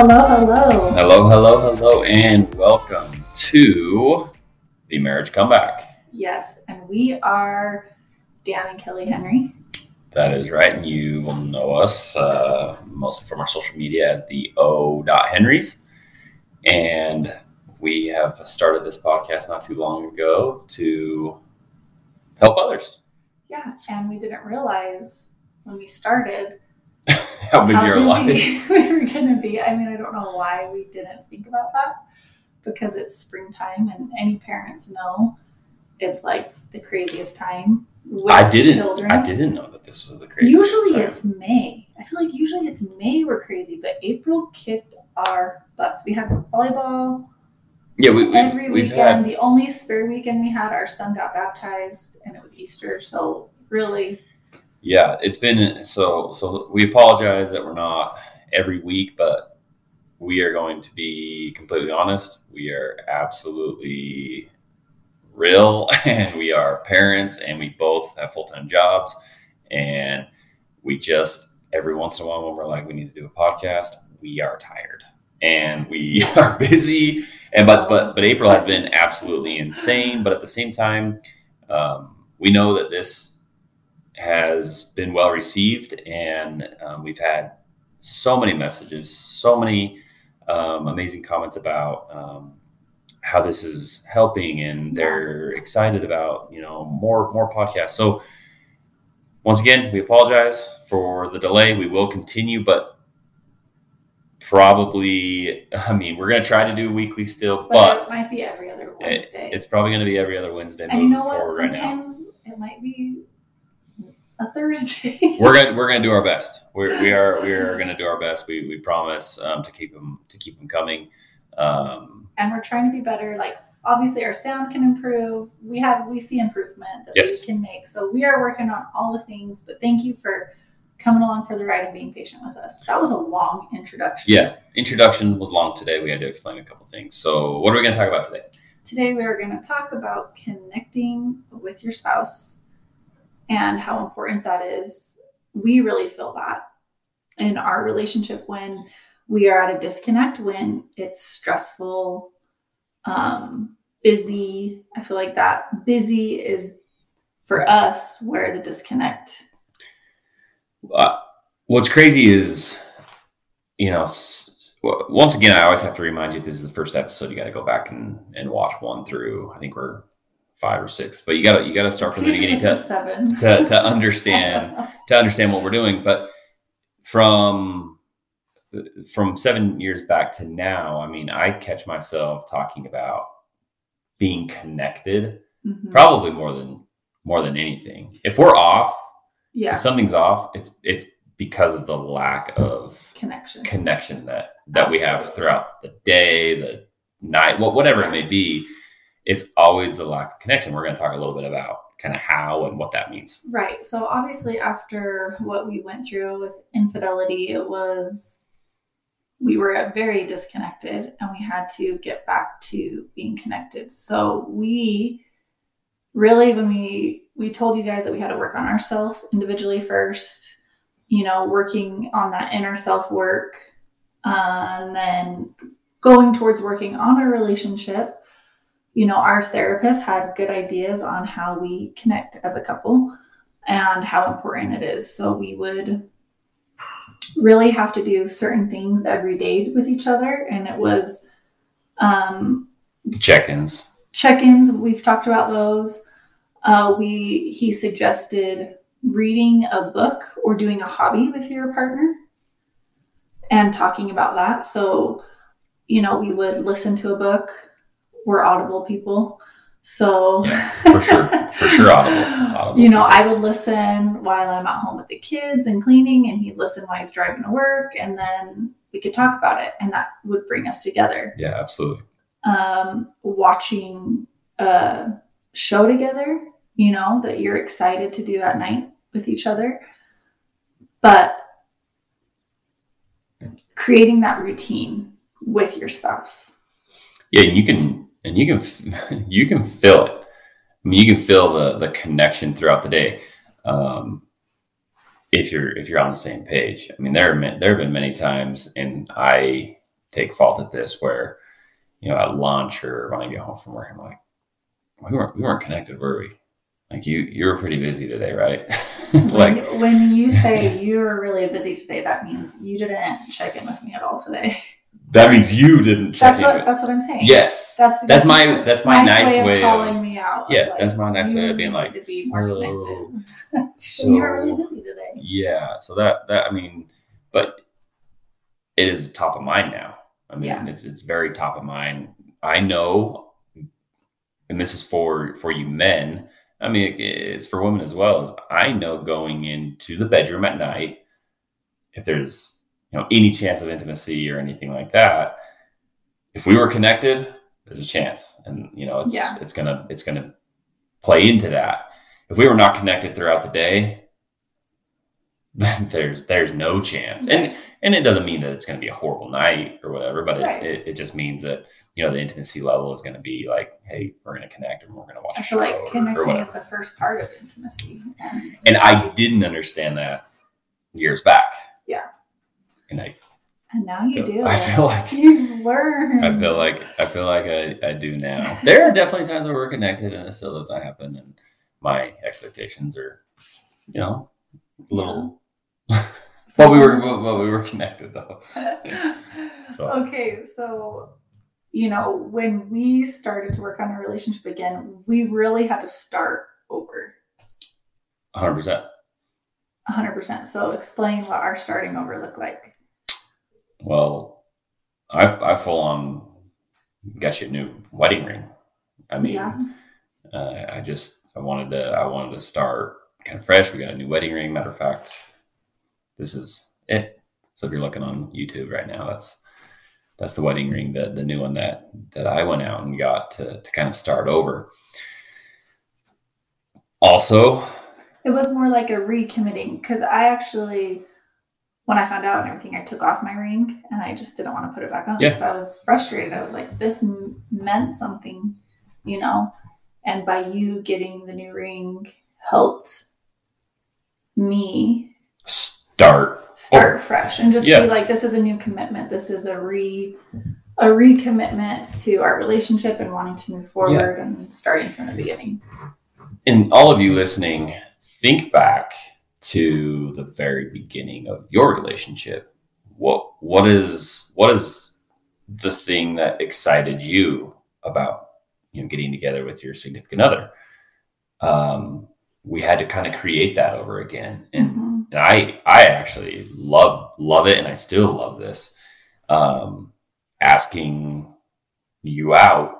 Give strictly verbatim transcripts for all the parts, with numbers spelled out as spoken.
Hello, hello. Hello, hello, hello, and welcome to The Marriage Comeback. Yes, and we are Dan and Kelly Henry. That is right, and you will know us uh, mostly from our social media as the O dot Henrys. And we have started this podcast not too long ago to help others. Yeah, and we didn't realize when we started how busy our life we were going to be. I mean, I don't know why we didn't think about that, because it's springtime and any parents know it's like the craziest time with I didn't, children. I didn't know that this was the craziest usually time. It's May. I feel like usually it's May we're crazy, but April kicked our butts. We had volleyball yeah, we, we, every weekend. Had... The only spare weekend we had, our son got baptized and it was Easter, so really... Yeah, it's been so. So we apologize that we're not every week, but we are going to be completely honest. We are absolutely real, and we are parents, and we both have full-time jobs, and we just every once in a while when we're like we need to do a podcast, we are tired and we are busy. And but but but April has been absolutely insane. But at the same time, um, we know that this has been well received, and um, we've had so many messages, so many um, amazing comments about um, how this is helping, and they're excited about, you know, more more podcasts. So once again, we apologize for the delay. We will continue, but probably, I mean, we're going to try to do weekly still, but, but it might be every other Wednesday. It, it's probably going to be every other Wednesday. And you know what? Sometimes right it might be a Thursday. we're gonna we're gonna do our best. We're, we are we are gonna do our best. We we promise um, to keep them to keep them coming. Um, and we're trying to be better. Like obviously, our sound can improve. We have we see improvement that yes. we can make. So we are working on all the things. But thank you for coming along for the ride and being patient with us. That was a long introduction. Yeah, introduction was long today. We had to explain a couple things. So what are we gonna talk about today? Today we are gonna talk about connecting with your spouse and how important that is. We really feel that in our relationship when we are at a disconnect, when it's stressful, um, busy. I feel like that busy is for us where the disconnect. Uh, what's crazy is, you know, once again, I always have to remind you, if this is the first episode, you got to go back and, and watch one through, I think we're five or six, but you gotta you gotta start from the beginning to, to to understand to understand what we're doing. But from from seven years back to now, I mean, I catch myself talking about being connected, mm-hmm. probably more than more than anything. If we're off, yeah, if something's off, it's it's because of the lack of connection connection that that Absolutely. we have throughout the day, the night, whatever yeah. it may be. It's always the lack of connection. We're going to talk a little bit about kind of how and what that means. Right. So obviously after what we went through with infidelity, it was, we were very disconnected and we had to get back to being connected. So we really, when we, we told you guys that we had to work on ourselves individually first, you know, working on that inner self work, uh, and then going towards working on a relationship. You know, our therapist had good ideas on how we connect as a couple and how important it is. So we would really have to do certain things every day with each other. And it was um, check-ins. Check-ins. We've talked about those. Uh, we he suggested reading a book or doing a hobby with your partner and talking about that. So, you know, we would listen to a book. We're Audible people, so yeah, for sure, for sure, Audible. Audible you know, people. I would listen while I'm at home with the kids and cleaning, and he'd listen while he's driving to work, and then we could talk about it, and that would bring us together. Yeah, absolutely. Um, watching a show together, you know, that you're excited to do at night with each other, but creating that routine with your spouse. Yeah, and you can. And you can, you can feel it. I mean, you can feel the, the connection throughout the day. Um, if you're, if you're on the same page, I mean, there are, there have been many times, and I take fault at this, where, you know, at lunch or when I get home from work, I'm like, we weren't, we weren't connected, were we? Like you, you were pretty busy today, right? Like when, when you say you were really busy today, that means you didn't check in with me at all today. That means you didn't check that's in. What, with, that's what I'm saying. Yes. That's, that's, that's my, that's my nice, nice way, way of calling of, me out. Yeah. Like, that's my nice way of being like, be so, so you were really busy today. Yeah. So that, that, I mean, but it is top of mind now. I mean, yeah. it's, it's very top of mind. I know, and this is for, for you men, I mean, it's for women as well, as I know going into the bedroom at night, if there's, you know, any chance of intimacy or anything like that, if we were connected, there's a chance. And, you know, it's, yeah. it's gonna, it's gonna play into that. If we were not connected throughout the day, then there's, there's no chance. And, and it doesn't mean that it's going to be a horrible night or whatever, but right. it, it, it just means that, you know, the intimacy level is going to be like, hey, we're going to connect and we're going to watch I feel a show like connecting or is the first part of intimacy. And, and I didn't understand that years back. Yeah. And I, and now you feel, do. I feel like you've learned. I feel like, I feel like I, I do now. There are definitely times where we're connected and it still doesn't happen. And my expectations are, you know, a little, yeah. Well, we were, well, we were connected though. So. Okay. So, you know, when we started to work on our relationship again, we really had to start over. A hundred percent. A hundred percent. So explain what our starting over looked like. Well, I, I full on got you a new wedding ring. I mean, yeah. uh, I just, I wanted to, I wanted to start kind of fresh. We got a new wedding ring. Matter of fact, this is it. So if you're looking on YouTube right now, that's that's the wedding ring, the, the new one that that I went out and got to, to kind of start over. Also, it was more like a recommitting, because I actually, when I found out and everything, I took off my ring and I just didn't want to put it back on because yeah. I was frustrated. I was like, this m- meant something, you know, and by you getting the new ring helped me start start oh. fresh and just yeah. be like, this is a new commitment. This is a re a recommitment to our relationship and wanting to move forward yeah. and starting from the beginning. And all of you listening, think back to the very beginning of your relationship. What what is what is the thing that excited you about, you know, getting together with your significant other? Um, we had to kind of create that over again. And, mm-hmm. and I, I actually love, love it. And I still love this, um, asking you out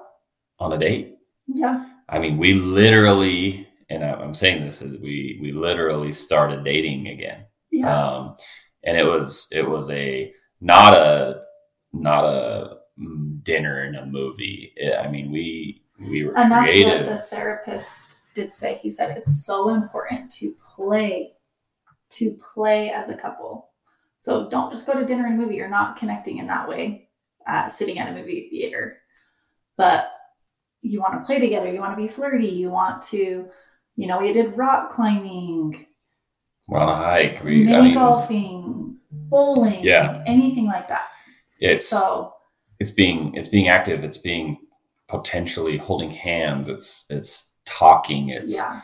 on a date. Yeah. I mean, we literally, and I'm saying this is we, we literally started dating again. Yeah. Um, and it was, it was a, not a, not a dinner and a movie. It, I mean, we, we were and creative. And that's what the therapist did say. He said it's so important to play to play as a couple, so don't just go to dinner and movie. You're not connecting in that way, uh sitting at a movie theater, but you want to play together, you want to be flirty, you want to, you know, we did rock climbing, we're on a hike, we, mini I mean, golfing, bowling, yeah, anything like that. It's so it's being it's being active, it's being potentially holding hands, it's it's talking, it's yeah.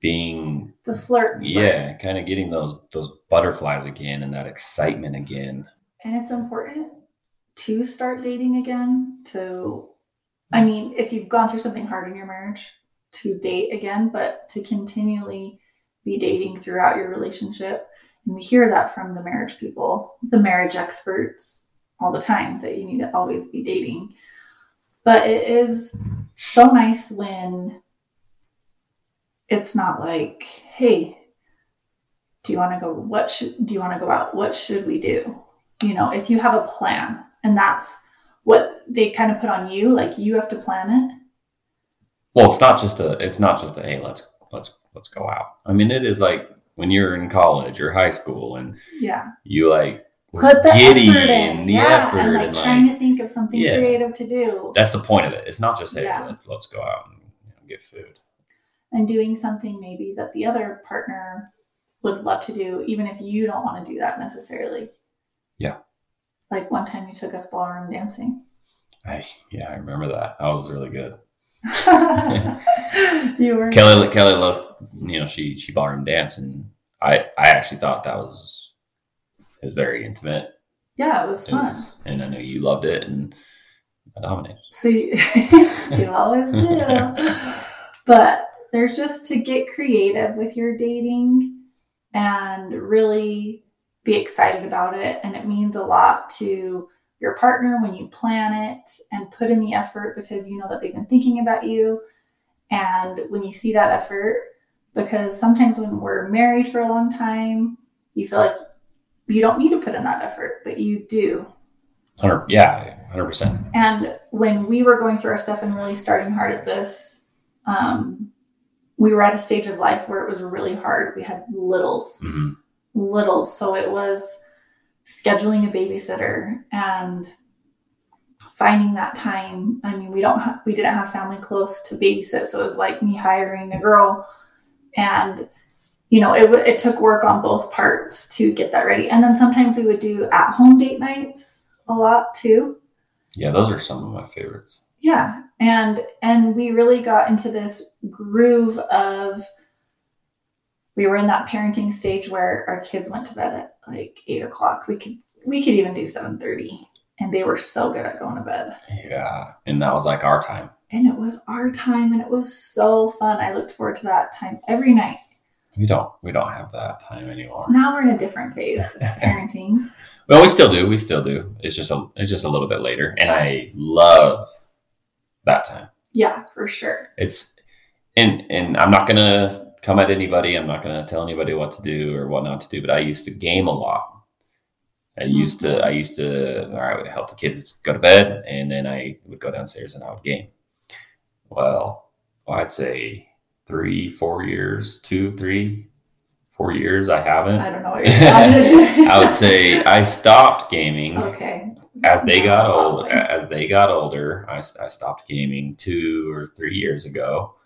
being the flirt, yeah, kind of getting those those butterflies again and that excitement again. And it's important to start dating again. To, I mean, if you've gone through something hard in your marriage, to date again, but to continually be dating throughout your relationship. And we hear that from the marriage people, the marriage experts, all the time, that you need to always be dating. But it is so nice when it's not like, hey, do you want to go, what should, do you want to go out? What should we do? You know, if you have a plan, and that's what they kind of put on you, like you have to plan it. Well, it's not just a, it's not just a, hey, let's, let's, let's go out. I mean, it is like when you're in college or high school and yeah, you like put the giddy effort in, and the yeah, effort and like and trying like, to think of something yeah, creative to do. That's the point of it. It's not just, hey, yeah. let's, let's go out and, you know, get food. And doing something maybe that the other partner would love to do, even if you don't want to do that necessarily. Yeah. Like one time you took us ballroom dancing. I, yeah, I remember that. That was really good. You were Kelly. Kelly loves, you know, she she ballroom dance, and I I actually thought that was it was very intimate. Yeah, it was it fun, was, and I know you loved it, and I dominated. So you, you always do. But there's just to get creative with your dating and really be excited about it, and it means a lot to your partner when you plan it and put in the effort, because you know that they've been thinking about you. And when you see that effort, because sometimes when we're married for a long time, you feel like you don't need to put in that effort, but you do. Yeah, one hundred percent. And when we were going through our stuff and really starting hard at this, um, we were at a stage of life where it was really hard. We had littles, mm-hmm. littles. So it was scheduling a babysitter and finding that time. I mean, we don't, ha- we didn't have family close to babysit. So it was like me hiring a girl, and, you know, it, w- it took work on both parts to get that ready. And then sometimes we would do at home date nights a lot too. Yeah. Those are some of my favorites. Yeah. And, and we really got into this groove of, we were in that parenting stage where our kids went to bed at like eight o'clock. We could, we could even do seven thirty, and they were so good at going to bed. Yeah. And that was like our time. And it was our time, and it was so fun. I looked forward to that time every night. We don't, we don't have that time anymore. Now we're in a different phase of parenting. Well, we still do. We still do. It's just a, it's just a little bit later. And I love that time. Yeah, for sure. It's, and, and I'm not going to come at anybody. I'm not going to tell anybody what to do or what not to do, but I used to game a lot. I used to, I used to, all right, I would help the kids go to bed, and then I would go downstairs and I would game. Well, I'd say three, four years, two, three, four years. I haven't. I don't know what you're talking about. I would say I stopped gaming. Okay. As they no, got old, as they got older, I, I stopped gaming two or three years ago,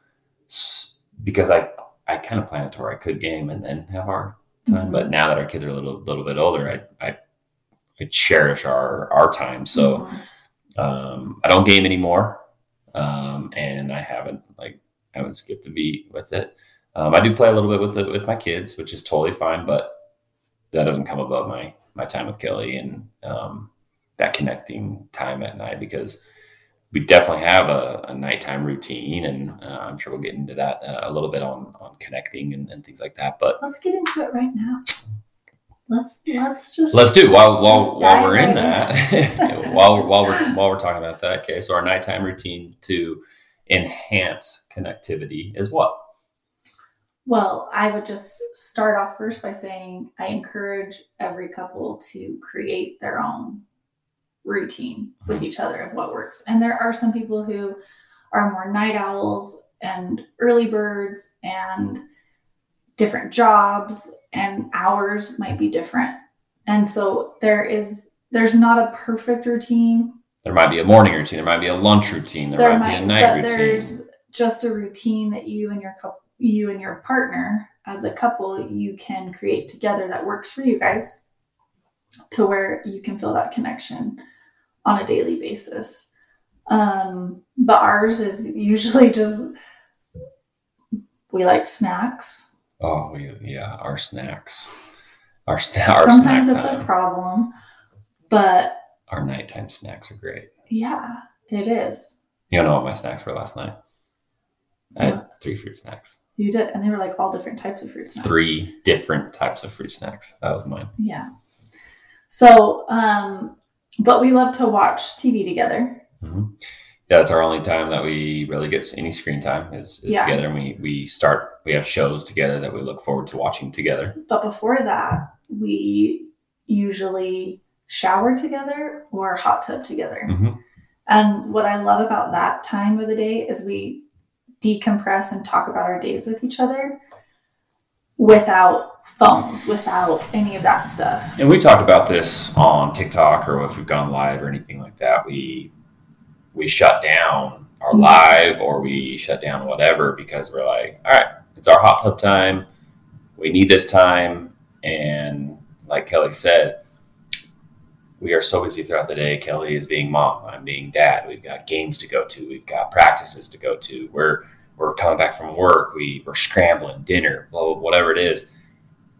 because I, I kind of planned it to where I could game and then have our time. Mm-hmm. But now that our kids are a little little bit older, I I, I cherish our, our time. So mm-hmm. um, I don't game anymore, um, and I haven't like I haven't skipped a beat with it. Um, I do play a little bit with it with my kids, which is totally fine, but that doesn't come above my my time with Kelly and um, that connecting time at night, because we definitely have a, a nighttime routine, and uh, I'm sure we'll get into that uh, a little bit on, on connecting and, and things like that. But let's get into it right now. Let's let's just let's do while while while we're in right that while while we're while we're talking about that. Okay, so our nighttime routine to enhance connectivity is what? Well, I would just start off first by saying I encourage every couple to create their own routine with each other of what works. And there are some people who are more night owls and early birds, and different jobs and hours might be different. And so there is, there's not a perfect routine. There might be a morning routine. There might be a lunch routine. There, there might be a night routine. There's just a routine that you and your couple, you and your partner as a couple, you can create together that works for you guys, to where you can feel that connection on a daily basis. Um, but ours is usually just, we like snacks. Oh, we, yeah. Our snacks, our, sna- our sometimes snack it's time. A problem, but our nighttime snacks are great. Yeah, it is. You don't know what my snacks were last night. I had three fruit snacks. You did. And they were like all different types of fruit snacks. Three different types of fruit snacks. That was mine. Yeah. So, um, but we love to watch T V together. Mm-hmm. Yeah, that's our only time that we really get any screen time is, is yeah. together. And we, we start, we have shows together that we look forward to watching together. But before that, we usually shower together or hot tub together. Mm-hmm. And what I love about that time of the day is we decompress and talk about our days with each other, without phones, without any of that stuff. And we talked about this on TikTok, or if we've gone live or anything like that, we we shut down our mm-hmm. live, or we shut down whatever, because we're like, all right, it's our hot tub time. We need this time. And like Kelly said, we are so busy throughout the day. Kelly is being mom. I'm being dad. We've got games to go to. We've got practices to go to. We're we're coming back from work. We, we're scrambling, dinner, blah, blah, whatever it is.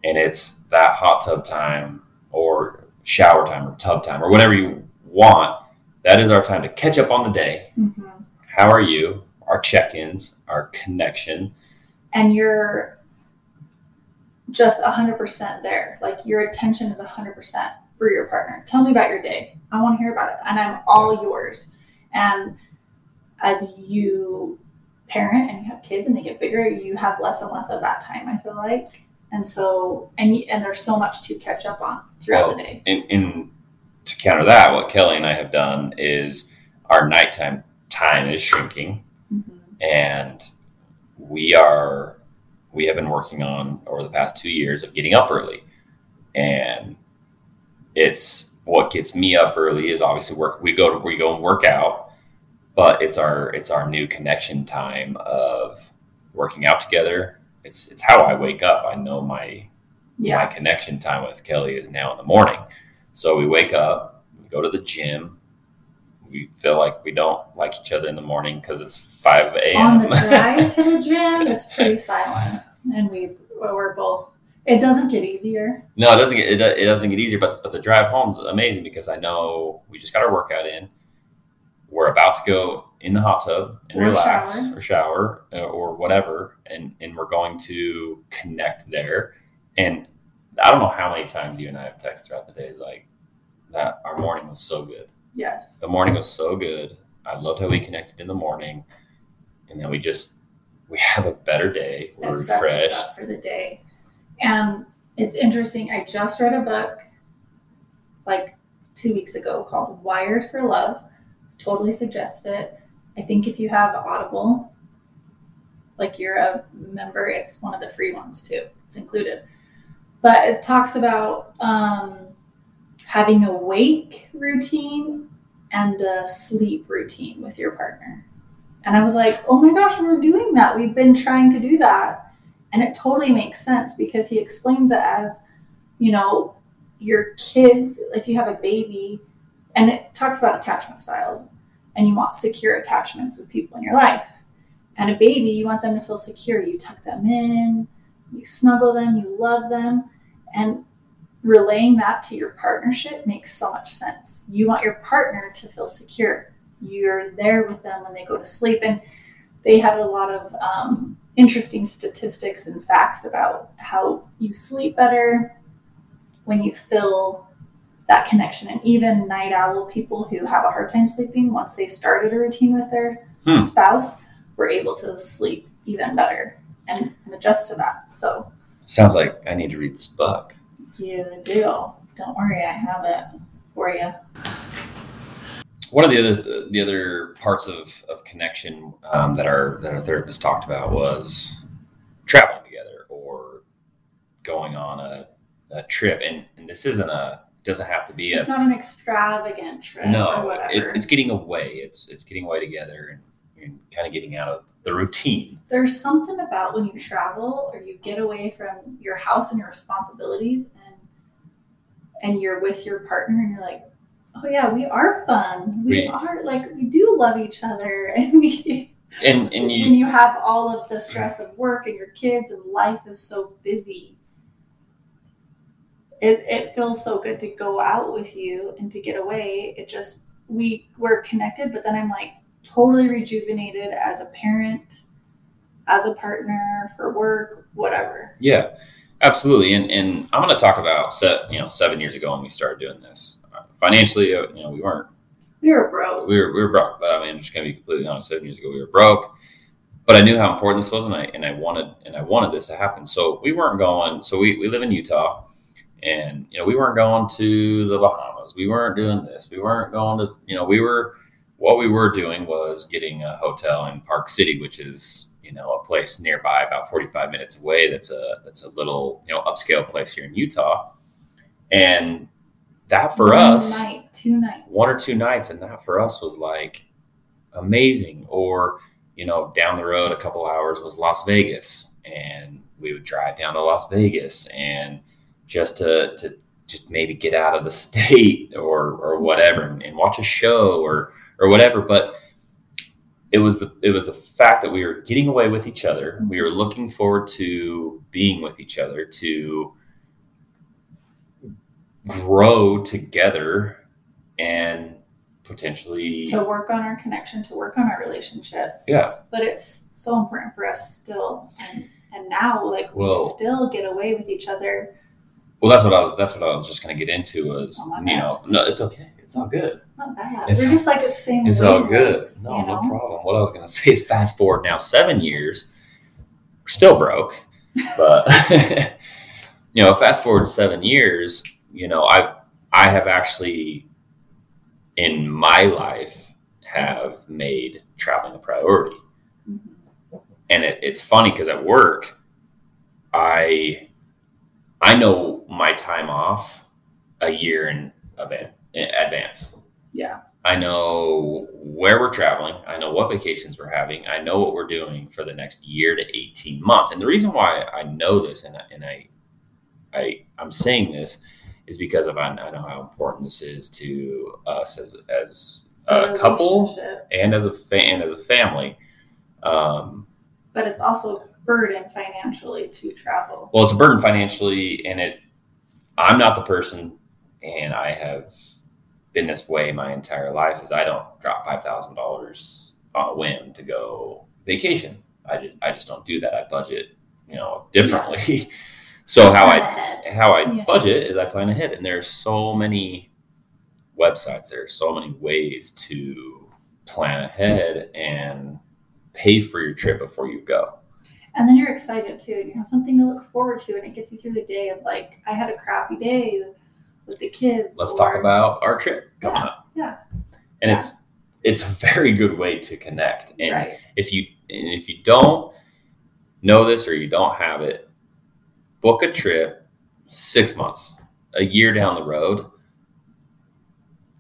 And it's that hot tub time or shower time or tub time or whatever you want. That is our time to catch up on the day. Mm-hmm. How are you? Our check-ins, our connection. And you're just one hundred percent there. Like your attention is one hundred percent for your partner. Tell me about your day. I want to hear about it. And I'm all yours. And as you parent and you have kids and they get bigger, you have less and less of that time, I feel like. And so, and and there's so much to catch up on throughout well, the day. And, and to counter that, what Kelly and I have done is our nighttime time is shrinking. Mm-hmm. And we are, we have been working on over the past two years of getting up early. And it's what gets me up early is obviously work. We go to, we go and work out, but it's our, it's our new connection time of working out together. It's, it's how I wake up. I know my, yeah. my connection time with Kelly is now in the morning. So we wake up, we go to the gym. We feel like we don't like each other in the morning because it's five a.m. On the drive to the gym, it's pretty silent, and we we're both. It doesn't get easier. No, it doesn't get it, it doesn't get easier. But but the drive home is amazing because I know we just got our workout in. We're about to go in the hot tub and or relax shower. or shower uh, or whatever, and and we're going to connect there. And I don't know how many times you and I have texted throughout the day like that. Our morning was so good. Yes. The morning was so good. I loved how we connected in the morning. And then we just, we have a better day. We're refreshed. That sets us up for the day. And it's interesting. I just read a book like two weeks ago called Wired for Love. Totally suggest it. I think if you have Audible, like you're a member, it's one of the free ones too. It's included. But it talks about, um, having a wake routine and a sleep routine with your partner. And I was like, oh my gosh, we're doing that. We've been trying to do that. And it totally makes sense because he explains it as, you know, your kids, if you have a baby, and it talks about attachment styles, and you want secure attachments with people in your life. And a baby, you want them to feel secure. You tuck them in, you snuggle them, you love them. And relaying that to your partnership makes so much sense. You want your partner to feel secure. You're there with them when they go to sleep. And they had a lot of um, interesting statistics and facts about how you sleep better when you feel that connection. And even night owl people who have a hard time sleeping, once they started a routine with their hmm. spouse, were able to sleep even better and adjust to that. So sounds like I need to read this book. You do. Don't worry, I have it for you. One of the other the other parts of, of connection um, that our that our therapist talked about was traveling together or going on a, a trip, and, and this isn't a doesn't have to be a, it's not an extravagant trip. No, or whatever. It, it's getting away. It's it's getting away together and, and kind of getting out of the routine. There's something about when you travel or you get away from your house and your responsibilities and and you're with your partner and you're like, oh yeah, we are fun. We, we are like, we do love each other. And we, and, and you, when you have all of the stress of work and your kids and life is so busy, it, it feels so good to go out with you and to get away. It just, we we're connected, but then I'm like, totally rejuvenated as a parent, as a partner, for work, whatever. Yeah, absolutely. And and I'm going to talk about set, you know, seven years ago when we started doing this. Financially, you know, we weren't. We were broke. We were we were broke. But I mean, I'm just going to be completely honest. Seven years ago, we were broke. But I knew how important this was, and I and I wanted and I wanted this to happen. So we weren't going. So we we live in Utah, and you know, we weren't going to the Bahamas. We weren't doing this. We weren't going to. You know, we were. What we were doing was getting a hotel in Park City, which is, you know, a place nearby, about forty-five minutes away. That's a that's a little, you know, upscale place here in Utah. And that for one us, night, two nights, one or two nights. And that for us was like amazing. Or, you know, down the road a couple hours was Las Vegas, and we would drive down to Las Vegas and just to, to just maybe get out of the state or or whatever and, and watch a show or or whatever. But it was the it was the fact that we were getting away with each other. We were looking forward to being with each other, to grow together, and potentially to work on our connection, to work on our relationship. Yeah. But it's so important for us still, and and now like we well, still get away with each other. Well, that's what I was. That's what I was just going to get into. Was oh you know, no, it's okay. It's all good. Not bad. It's, We're just like the same. It's way, all good. No, no know? problem. What I was going to say is, fast forward now seven years. We're still broke, but you know, fast forward seven years. You know, I I have actually in my life have made traveling a priority, mm-hmm. and it, it's funny because at work, I. I know my time off a year in advance. Yeah. I know where we're traveling. I know what vacations we're having. I know what we're doing for the next year to eighteen months. And the reason why I know this and I, and I, I, I'm saying this is because of, I, I know how important this is to us as, as a, a couple and as a fan, as a family. Um, but it's also burden financially to travel. Well, it's a burden financially, and it I'm not the person, and I have been this way my entire life, is I don't drop five thousand dollars on a whim to go vacation. I just, I just don't do that. I budget, you know, differently. So how I how I yeah. budget is I plan ahead, and there's so many websites, there are so many ways to plan ahead and pay for your trip before you go. And then you're excited too, and you have something to look forward to, and it gets you through the day of like, I had a crappy day with the kids. Let's or, talk about our trip coming yeah, up. Yeah. And yeah. it's it's a very good way to connect. And right. if you and if you don't know this or you don't have it, book a trip six months, a year down the road.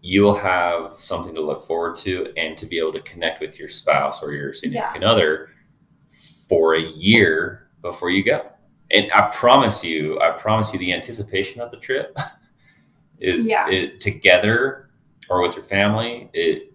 You'll have something to look forward to and to be able to connect with your spouse or your significant yeah. other for a year before you go. And I promise you, I promise you the anticipation of the trip is yeah. it, together or with your family. It,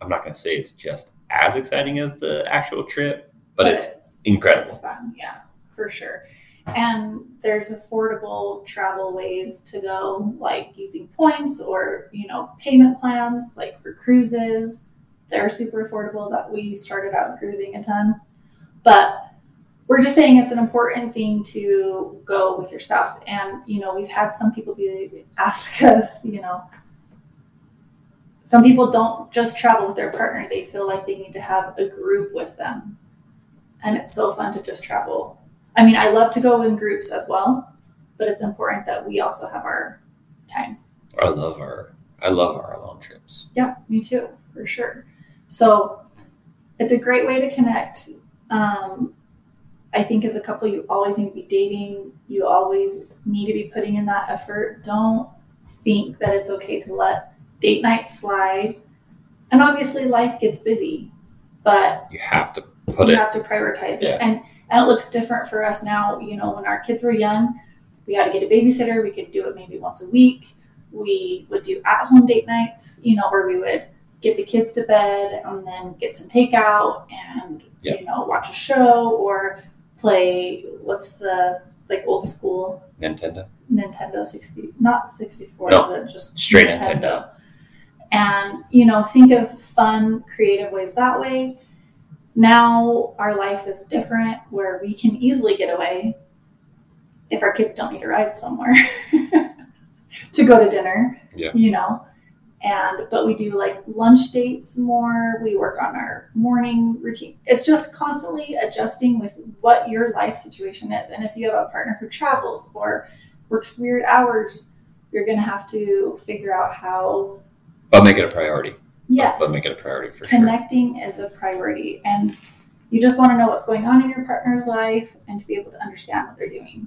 I'm not going to say it's just as exciting as the actual trip, but, but it's, it's incredible. It's fun. Yeah, for sure. And there's affordable travel ways to go, like using points or, you know, payment plans, like for cruises. They're super affordable. That we started out cruising a ton. But we're just saying it's an important thing to go with your spouse. And, you know, we've had some people be, ask us, you know, some people don't just travel with their partner. They feel like they need to have a group with them. And it's so fun to just travel. I mean, I love to go in groups as well, but it's important that we also have our time. I love our, I love our alone trips. Yeah, me too, for sure. So it's a great way to connect. Um, I think as a couple, you always need to be dating. You always need to be putting in that effort. Don't think that it's okay to let date night slide. And obviously life gets busy, but you have to put you it. have to prioritize yeah. it. And, and it looks different for us now. You know, when our kids were young, we had to get a babysitter. We could do it maybe once a week. We would do at home date nights, you know, where we would get the kids to bed and then get some takeout and, yep. you know, watch a show or play, what's the, like, old school? Nintendo. Nintendo sixty, not sixty-four, no, but just straight Nintendo. Nintendo. And, you know, think of fun, creative ways that way. Now our life is different where we can easily get away if our kids don't need a ride somewhere to go to dinner, yeah. you know. And, but we do like lunch dates more. We work on our morning routine. It's just constantly adjusting with what your life situation is. And if you have a partner who travels or works weird hours, you're going to have to figure out how. But make it a priority. Yes. But make it a priority for sure. Connecting is a priority. And you just want to know what's going on in your partner's life and to be able to understand what they're doing.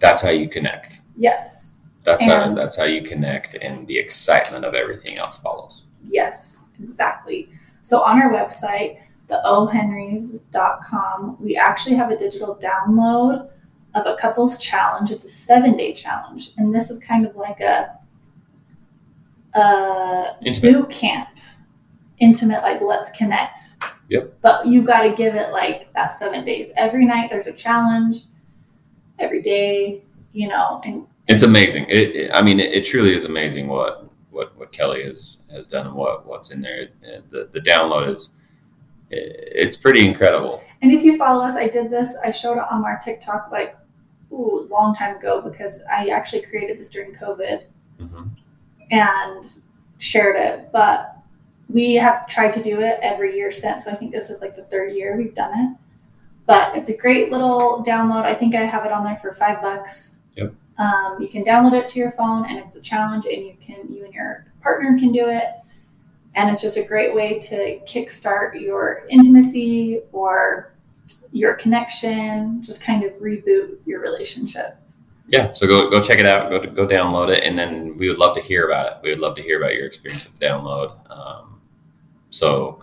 That's how you connect. Yes. That's and, how that's how you connect, and the excitement of everything else follows. Yes, exactly. So on our website, the O henrys dot com, we actually have a digital download of a couples challenge. It's a seven-day challenge. And this is kind of like a, a boot camp, intimate, like let's connect. Yep. But you got to give it like that seven days. Every night there's a challenge, every day, you know. And It's, it's amazing. It, it, I mean, it, it truly is amazing what what, what Kelly has, has done and what, what's in there. The, the download is, it's pretty incredible. And if you follow us, I did this. I showed it on our TikTok like ooh, long time ago because I actually created this during COVID mm-hmm. and shared it. But we have tried to do it every year since. So I think this is like the third year we've done it. But it's a great little download. I think I have it on there for five bucks. Yep. Um, you can download it to your phone, and it's a challenge, and you can you and your partner can do it. And it's just a great way to kickstart your intimacy or your connection, just kind of reboot your relationship. Yeah, so go go check it out, go to, go download it, and then we would love to hear about it. We would love to hear about your experience with the download. Um, so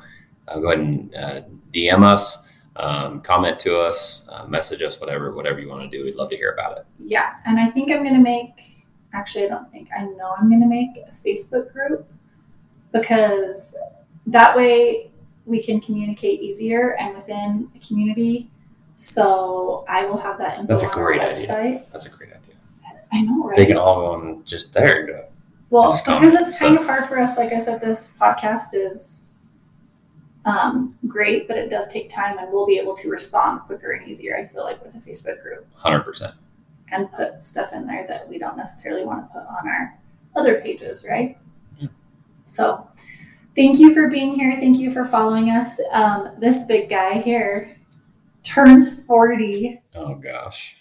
uh, go ahead and uh, D M us, um, comment to us, uh, message us, whatever whatever you want to do. We'd love to hear about it. Yeah, and I think I'm going to make, actually I don't think, I know I'm going to make a Facebook group, because that way we can communicate easier and within a community. So I will have that info That's a great on our idea. website. That's a great idea. I know, right? They can all go on just there. Well, because it's kind of hard for us. Like I said, this podcast is um, great, but it does take time, and we'll be able to respond quicker and easier, I feel like, with a Facebook group. one hundred percent. And put stuff in there that we don't necessarily want to put on our other pages, right? So thank you for being here. Thank you for following us. Um, this big guy here turns forty. Oh, gosh.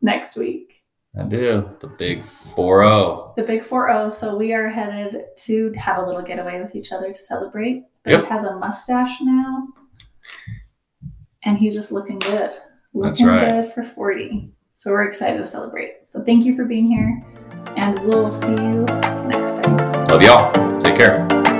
Next week. I do. The big four oh. The big four oh. So we are headed to have a little getaway with each other to celebrate. But yep. He has a mustache now. And he's just looking good. Looking That's right. good for forty. So we're excited to celebrate. So thank you for being here. And we'll see you next time. Love y'all. Take care.